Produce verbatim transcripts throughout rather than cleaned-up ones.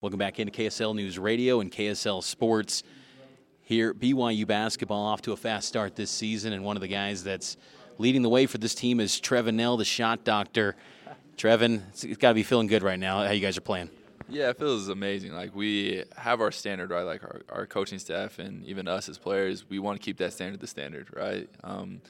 Welcome back into K S L News Radio and K S L Sports. Here, B Y U basketball off to a fast start this season, and one of the guys that's leading the way for this team is Trevin Knell, the shot doctor. Trevin, it's, it's got to be feeling good right now, how you guys are playing. Yeah, it feels amazing. Like, we have our standard, right? Like, our, our coaching staff and even us as players, we want to keep that standard the standard, right? Um,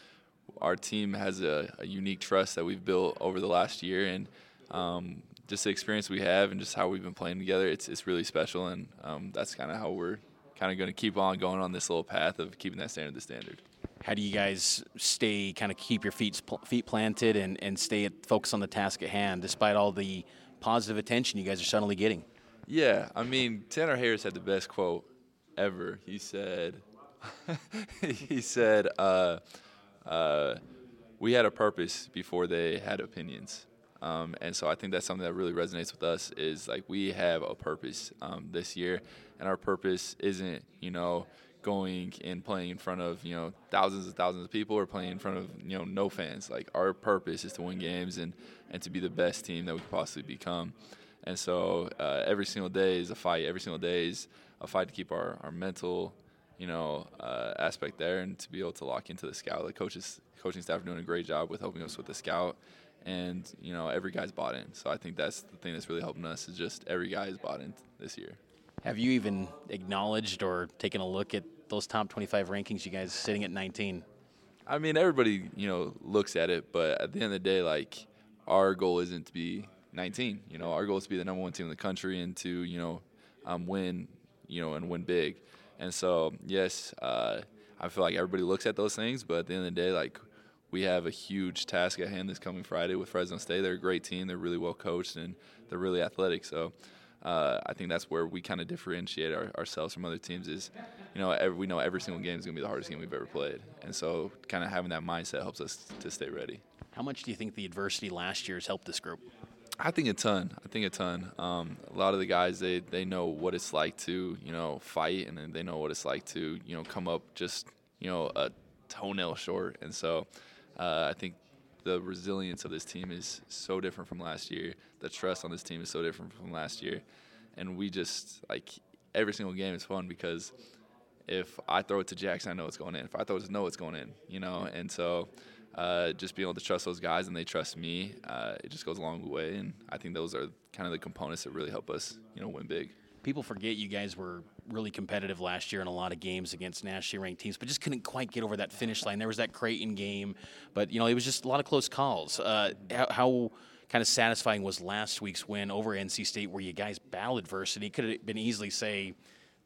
our team has a, a unique trust that we've built over the last year, and um, just the experience we have and just how we've been playing together, it's it's really special, and um, that's kind of how we're kind of going to keep on going on this little path of keeping that standard the standard. How do you guys stay, kind of keep your feet feet planted and, and stay at, focused on the task at hand despite all the positive attention you guys are suddenly getting? Yeah, I mean, Tanner Harris had the best quote ever. He said, he said, uh, uh, we had a purpose before they had opinions. Um, and so I think that's something that really resonates with us is, like, we have a purpose um, this year, and our purpose isn't, you know, going and playing in front of, you know, thousands and thousands of people or playing in front of, you know, no fans. Like, our purpose is to win games and, and to be the best team that we could possibly become. And so uh, every single day is a fight. Every single day is a fight to keep our, our mental, you know, uh, aspect there and to be able to lock into the scout. The coaches, coaching staff are doing a great job with helping us with the scout. And, you know, every guy's bought in. So I think that's the thing that's really helping us is just every guy is bought in this year. Have you even acknowledged or taken a look at those top twenty-five rankings, you guys sitting at nineteen? I mean, everybody, you know, looks at it. But at the end of the day, like, our goal isn't to be nineteen. You know, our goal is to be the number one team in the country and to, you know, um, win, you know, and win big. And so, yes, uh, I feel like everybody looks at those things. But at the end of the day, like, we have a huge task at hand this coming Friday with Fresno State. They're a great team. They're really well coached, and they're really athletic. So uh, I think that's where we kind of differentiate our, ourselves from other teams is, you know, every, we know every single game is going to be the hardest game we've ever played. And so kind of having that mindset helps us to stay ready. How much do you think the adversity last year has helped this group? I think a ton. I think a ton. Um, a lot of the guys, they, they know what it's like to, you know, fight, and they know what it's like to, you know, come up just, you know, a toenail short. And so – Uh, I think the resilience of this team is so different from last year. The trust on this team is so different from last year. And we just, like, every single game is fun because if I throw it to Jackson, I know it's going in. If I throw it to Noah, it's going in, you know. And so uh, just being able to trust those guys and they trust me, uh, it just goes a long way. And I think those are kind of the components that really help us, you know, win big. People forget you guys were really competitive last year in a lot of games against nationally ranked teams, but just couldn't quite get over that finish line. There was that Creighton game, but, you know, it was just a lot of close calls. Uh, how, how kind of satisfying was last week's win over N C State where you guys battled adversity? Could have been easily say,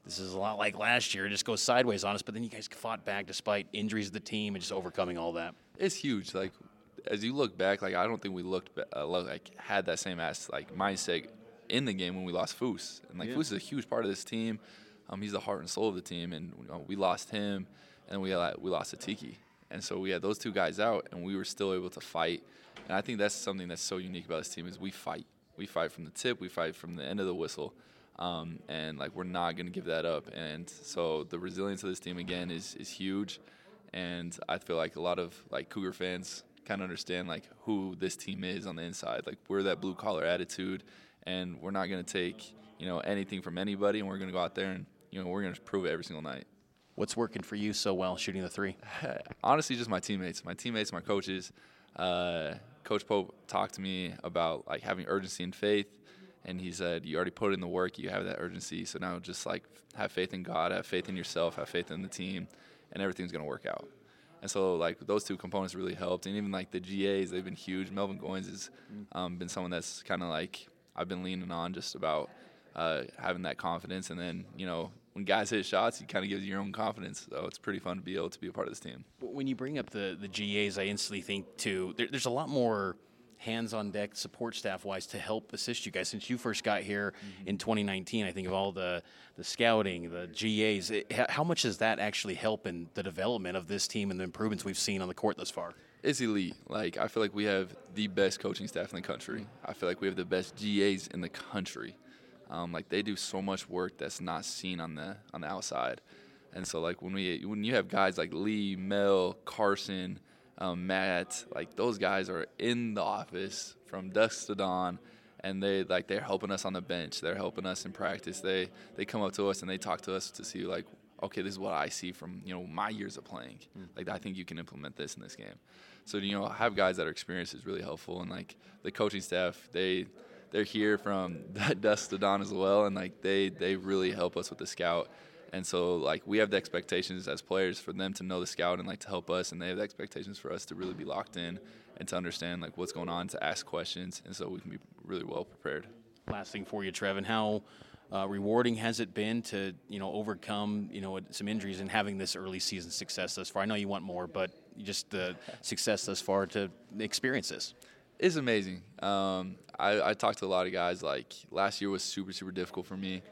this is a lot like last year, it just goes sideways on us, but then you guys fought back despite injuries of the team and just overcoming all that. It's huge. Like, as you look back, like, I don't think we looked uh, like had that same ass like mindset in the game when we lost Foos. And, like, yeah. Foos is a huge part of this team. Um, he's the heart and soul of the team. And, you know, we lost him, and we uh, we lost Atiki. And so we had those two guys out, and we were still able to fight. And I think that's something that's so unique about this team is we fight. We fight from the tip. We fight from the end of the whistle. Um, and, like, we're not going to give that up. And so the resilience of this team, again, is, is huge. And I feel like a lot of, like, Cougar fans kind of understand, like, who this team is on the inside. Like, we're that blue-collar attitude. And we're not going to take, you know, anything from anybody, and we're going to go out there and, you know, we're going to prove it every single night. What's working for you so well shooting the three? Honestly, just my teammates. My teammates, my coaches. Uh, Coach Pope talked to me about, like, having urgency and faith, and he said, you already put in the work, you have that urgency, so now just, like, have faith in God, have faith in yourself, have faith in the team, and everything's going to work out. And so, like, those two components really helped, and even, like, the G As, they've been huge. Melvin Goins has um, been someone that's kind of, like, I've been leaning on just about uh, having that confidence. And then, you know, when guys hit shots, it kind of gives you your own confidence. So it's pretty fun to be able to be a part of this team. When you bring up the, the G As, I instantly think, too, there, there's a lot more hands-on-deck support staff-wise to help assist you guys. Since you first got here mm-hmm. in twenty nineteen, I think of all the, the scouting, the G As, it, how much does that actually help in the development of this team and the improvements we've seen on the court thus far? It's elite. Like, I feel like we have the best coaching staff in the country. I feel like we have the best G As in the country. Um, like, they do so much work that's not seen on the on the outside. And so, like, when we when you have guys like Lee, Mel, Carson, um, Matt, like, those guys are in the office from dusk to dawn and they like they're helping us on the bench. They're helping us in practice. They they come up to us and they talk to us to see like, okay, this is what I see from, you know, my years of playing. Mm. Like, I think you can implement this in this game. So, you know, have guys that are experienced is really helpful. And, like, the coaching staff, they, they're here from dusk to dawn as well. And, like, they, they really help us with the scout. And so, like, we have the expectations as players for them to know the scout and, like, to help us. And they have the expectations for us to really be locked in and to understand, like, what's going on, to ask questions. And so we can be really well prepared. Last thing for you, Trevin, how – Uh, rewarding has it been to, you know, overcome, you know, some injuries and having this early season success thus far? I know you want more, but just the success thus far to experience this. It's amazing. Um, I, I talked to a lot of guys. Like, last year was super, super difficult for me,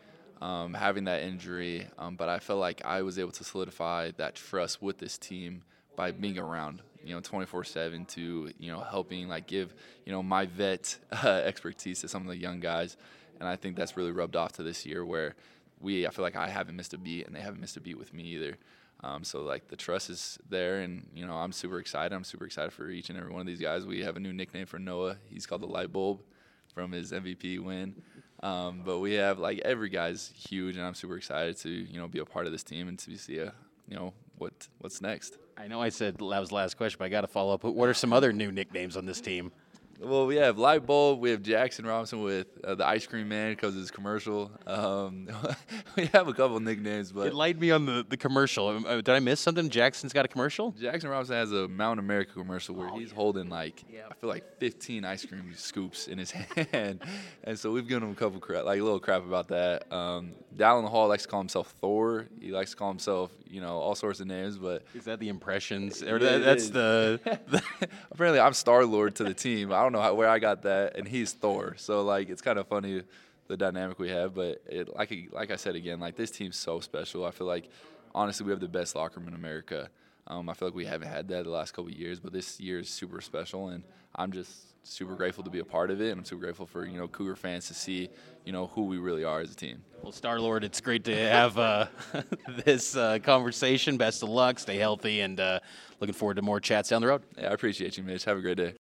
um, having that injury. Um, but I felt like I was able to solidify that trust with this team by being around, you know, twenty-four seven to, you know, helping, like, give, you know, my vet uh, expertise to some of the young guys. And I think that's really rubbed off to this year where we, I feel like I haven't missed a beat and they haven't missed a beat with me either. Um, so, like, the trust is there, and, you know, I'm super excited. I'm super excited for each and every one of these guys. We have a new nickname for Noah. He's called the Light Bulb from his M V P win. Um, but we have, like, every guy's huge, and I'm super excited to, you know, be a part of this team and to see, a, you know, what what's next. I know I said that was the last question, but I got to follow up. What are some other new nicknames on this team? Well, we have Light Bulb. We have Jackson Robinson with uh, the Ice Cream Man because of his commercial. Um, we have a couple nicknames. But it lighted me on the, the commercial. Did I miss something? Jackson's got a commercial? Jackson Robinson has a Mount America commercial where oh, he's yeah. holding, like, yeah. I feel like fifteen ice cream scoops in his hand. And so we've given him a couple crap, like a little crap about that. Um, Dallin Hall likes to call himself Thor. He likes to call himself, you know, all sorts of names. But is that the impressions? Or that, that's the, the – Apparently I'm Star-Lord to the team. I don't know how, where I got that, and he's Thor. So, like, it's kind of funny the dynamic we have. But, it, like like I said again, like, this team's so special. I feel like, honestly, we have the best locker room in America. Um, I feel like we haven't had that the last couple of years, but this year is super special, and I'm just super grateful to be a part of it, and I'm super grateful for, you know, Cougar fans to see, you know, who we really are as a team. Well, Star-Lord, it's great to have uh, this uh, conversation. Best of luck. Stay healthy, and uh, looking forward to more chats down the road. Yeah, I appreciate you, Mitch. Have a great day.